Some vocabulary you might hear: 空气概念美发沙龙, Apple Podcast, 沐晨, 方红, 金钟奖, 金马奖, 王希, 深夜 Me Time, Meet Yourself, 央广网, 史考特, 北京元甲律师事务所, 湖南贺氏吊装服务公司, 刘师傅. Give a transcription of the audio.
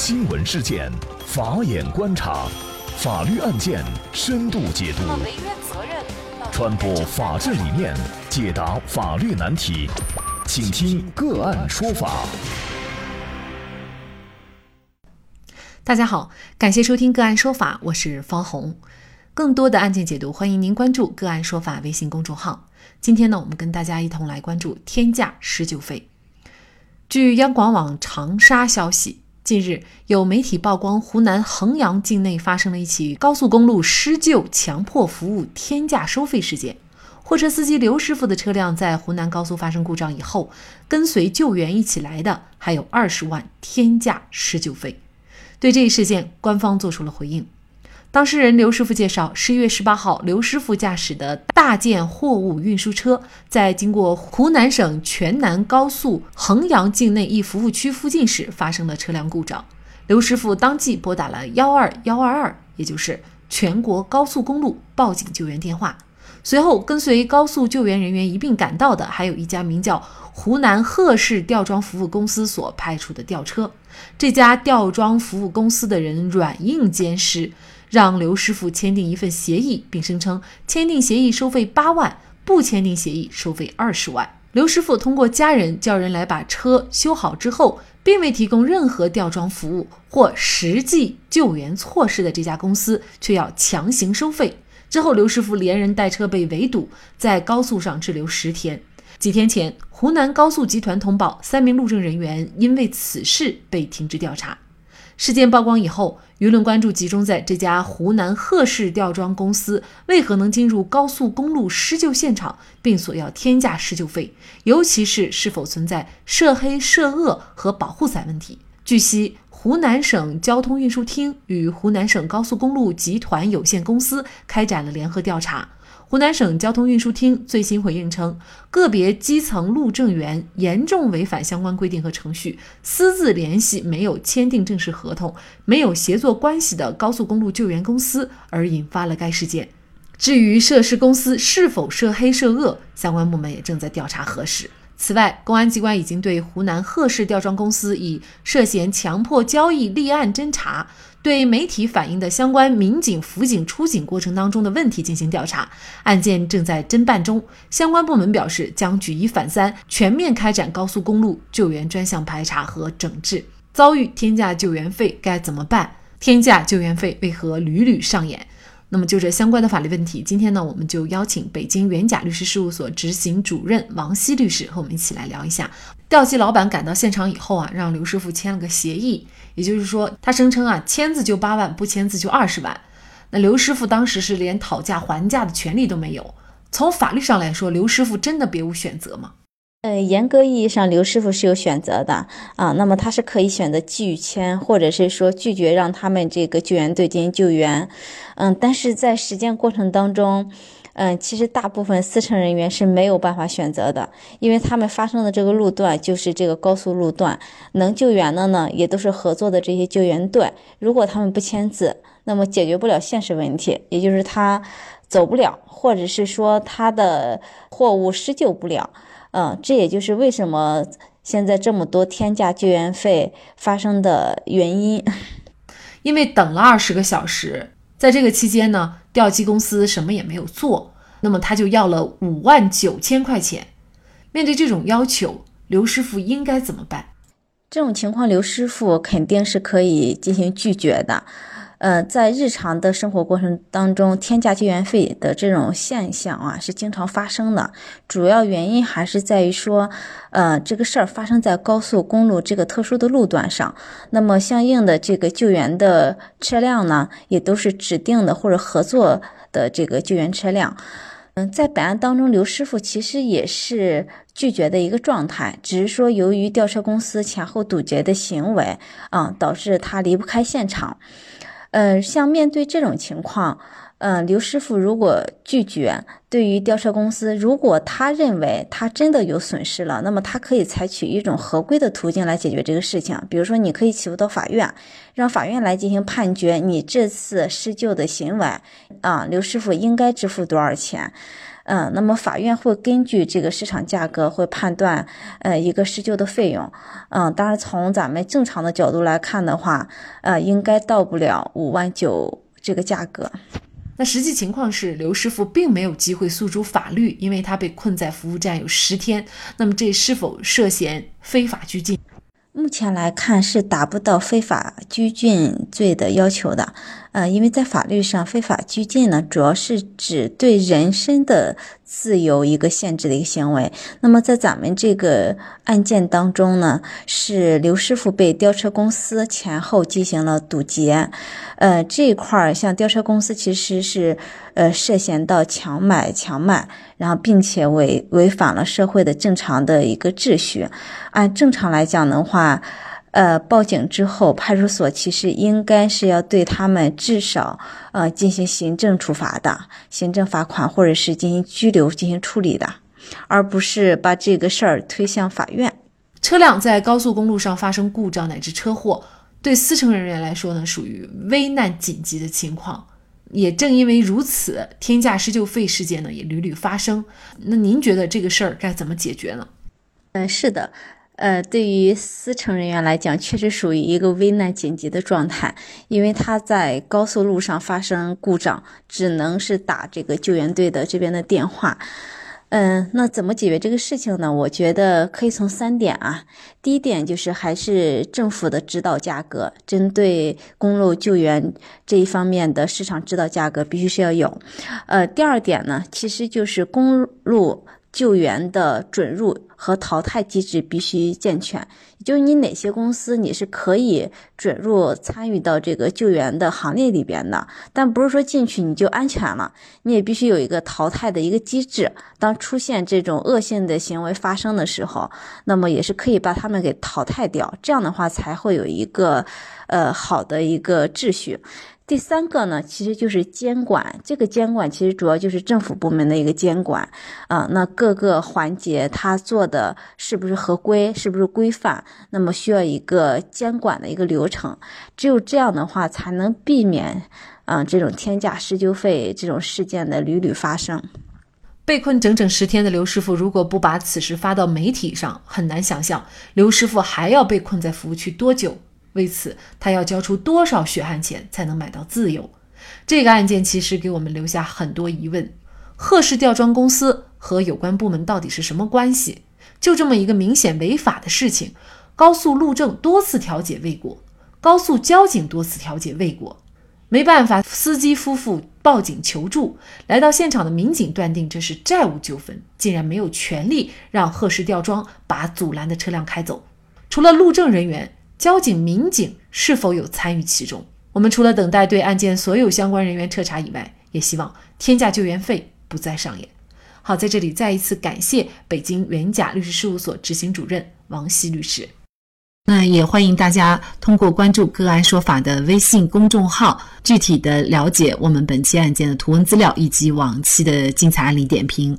新闻事件，法眼观察，法律案件深度解读，传播法治理念，解答法律难题，请听个案说法。大家好，感谢收听个案说法，我是方红。更多的案件解读，欢迎您关注个案说法微信公众号。今天呢，我们跟大家一同来关注天价19费。据央广网长沙消息，近日有媒体曝光湖南衡阳境内发生了一起高速公路施救强迫服务天价收费事件。货车司机刘师傅的车辆在湖南高速发生故障以后，跟随救援一起来的还有20万天价施救费。对这一事件，官方做出了回应。当事人刘师傅介绍，11月18号，刘师傅驾驶的大件货物运输车在经过湖南省全南高速衡阳境内一服务区附近时发生了车辆故障。刘师傅当即拨打了12122，也就是全国高速公路报警救援电话。随后跟随高速救援人员一并赶到的还有一家名叫湖南贺氏吊装服务公司所派出的吊车。这家吊装服务公司的人软硬兼施，让刘师傅签订一份协议，并声称签订协议收费8万，不签订协议收费20万。刘师傅通过家人叫人来把车修好之后，并未提供任何吊装服务或实际救援措施的这家公司却要强行收费。之后刘师傅连人带车被围堵，在高速上滞留10天。几天前，湖南高速集团通报3名路政人员因为此事被停职调查。事件曝光以后，舆论关注集中在这家湖南贺氏吊装公司为何能进入高速公路施救现场并索要天价施救费，尤其是否存在涉黑涉恶和保护伞问题。据悉，湖南省交通运输厅与湖南省高速公路集团有限公司开展了联合调查。湖南省交通运输厅最新回应称，个别基层路政员严重违反相关规定和程序，私自联系没有签订正式合同、没有协作关系的高速公路救援公司，而引发了该事件。至于涉事公司是否涉黑涉恶，相关部门也正在调查核实。此外，公安机关已经对湖南贺氏吊装公司以涉嫌强迫交易立案侦查，对媒体反映的相关民警辅警出警过程当中的问题进行调查，案件正在侦办中。相关部门表示将举一反三，全面开展高速公路救援专项排查和整治。遭遇天价救援费该怎么办？天价救援费为何屡屡上演？那么就这相关的法律问题，今天呢，我们就邀请北京元甲律师事务所执行主任王希律师和我们一起来聊一下。吊机老板赶到现场以后啊，让刘师傅签了个协议，也就是说他声称啊，签字就8万，不签字就20万。那刘师傅当时是连讨价还价的权利都没有。从法律上来说，刘师傅真的别无选择吗？严格意义上，刘师傅是有选择的啊。那么他是可以选择拒签，或者是说拒绝让他们这个救援队进行救援。但是在实践过程当中，其实大部分司乘人员是没有办法选择的，因为他们发生的这个路段就是这个高速路段，能救援的呢，也都是合作的这些救援队。如果他们不签字，那么解决不了现实问题，也就是他走不了，或者是说他的货物施救不了。这也就是为什么现在这么多天价救援费发生的原因。因为等了20个小时，在这个期间呢，吊机公司什么也没有做，那么他就要了5万9千块钱。面对这种要求，刘师傅应该怎么办？这种情况，刘师傅肯定是可以进行拒绝的。在日常的生活过程当中，天价救援费的这种现象啊，是经常发生的。主要原因还是在于说，这个事儿发生在高速公路这个特殊的路段上，那么相应的这个救援的车辆呢，也都是指定的或者合作的这个救援车辆。在本案当中，刘师傅其实也是拒绝的一个状态，只是说由于吊车公司前后堵截的行为啊，导致他离不开现场。像面对这种情况，刘师傅如果拒绝，对于吊车公司，如果他认为他真的有损失了，那么他可以采取一种合规的途径来解决这个事情。比如说，你可以起诉到法院，让法院来进行判决，你这次施救的行为，刘师傅应该支付多少钱。那么法院会根据这个市场价格会判断一个施救的费用，当然从咱们正常的角度来看的话，应该到不了5.9万这个价格。那实际情况是，刘师傅并没有机会诉诸法律，因为他被困在服务站有10天。那么这是否涉嫌非法拘禁？目前来看是达不到非法拘禁罪的要求的，因为在法律上，非法拘禁呢，主要是指对人身的自由一个限制的一个行为。那么在咱们这个案件当中呢，是刘师傅被吊车公司前后进行了堵截，这一块像吊车公司其实是涉嫌到强买，然后并且违反了社会的正常的一个秩序。按正常来讲的话，报警之后，派出所其实应该是要对他们至少进行行政处罚的，行政罚款或者是进行拘留进行处理的，而不是把这个事儿推向法院。车辆在高速公路上发生故障乃至车祸，对司乘人员来说呢，属于危难紧急的情况。也正因为如此，天价施救费事件呢也屡屡发生。那您觉得这个事儿该怎么解决呢？是的，对于司乘人员来讲，确实属于一个危难紧急的状态，因为他在高速路上发生故障，只能是打这个救援队的这边的电话。那怎么解决这个事情呢？我觉得可以从3点啊。第一点就是还是政府的指导价格，针对公路救援这一方面的市场指导价格必须是要有。第二点呢，其实就是公路救援的准入和淘汰机制必须健全，也就是你哪些公司你是可以准入参与到这个救援的行列里边的，但不是说进去你就安全了，你也必须有一个淘汰的一个机制，当出现这种恶性的行为发生的时候，那么也是可以把他们给淘汰掉，这样的话才会有一个好的一个秩序。第三个呢，其实就是监管，这个监管其实主要就是政府部门的一个监管那各个环节它做的是不是合规，是不是规范，那么需要一个监管的一个流程，只有这样的话才能避免这种天价施救费这种事件的屡屡发生。被困整整10天的刘师傅，如果不把此事发到媒体上，很难想象刘师傅还要被困在服务区多久，为此他要交出多少血汗钱才能买到自由。这个案件其实给我们留下很多疑问，贺氏吊装公司和有关部门到底是什么关系？就这么一个明显违法的事情，高速路政多次调解未果，高速交警多次调解未果，没办法，司机夫妇报警求助，来到现场的民警断定这是债务纠纷，竟然没有权利让贺氏吊装把阻拦的车辆开走。除了路政人员，交警、民警是否有参与其中？我们除了等待对案件所有相关人员彻查以外，也希望天价救援费不再上演。好，在这里再一次感谢北京元甲律师事务所执行主任王希律师。那也欢迎大家通过关注个案说法的微信公众号，具体的了解我们本期案件的图文资料以及往期的精彩案例点评。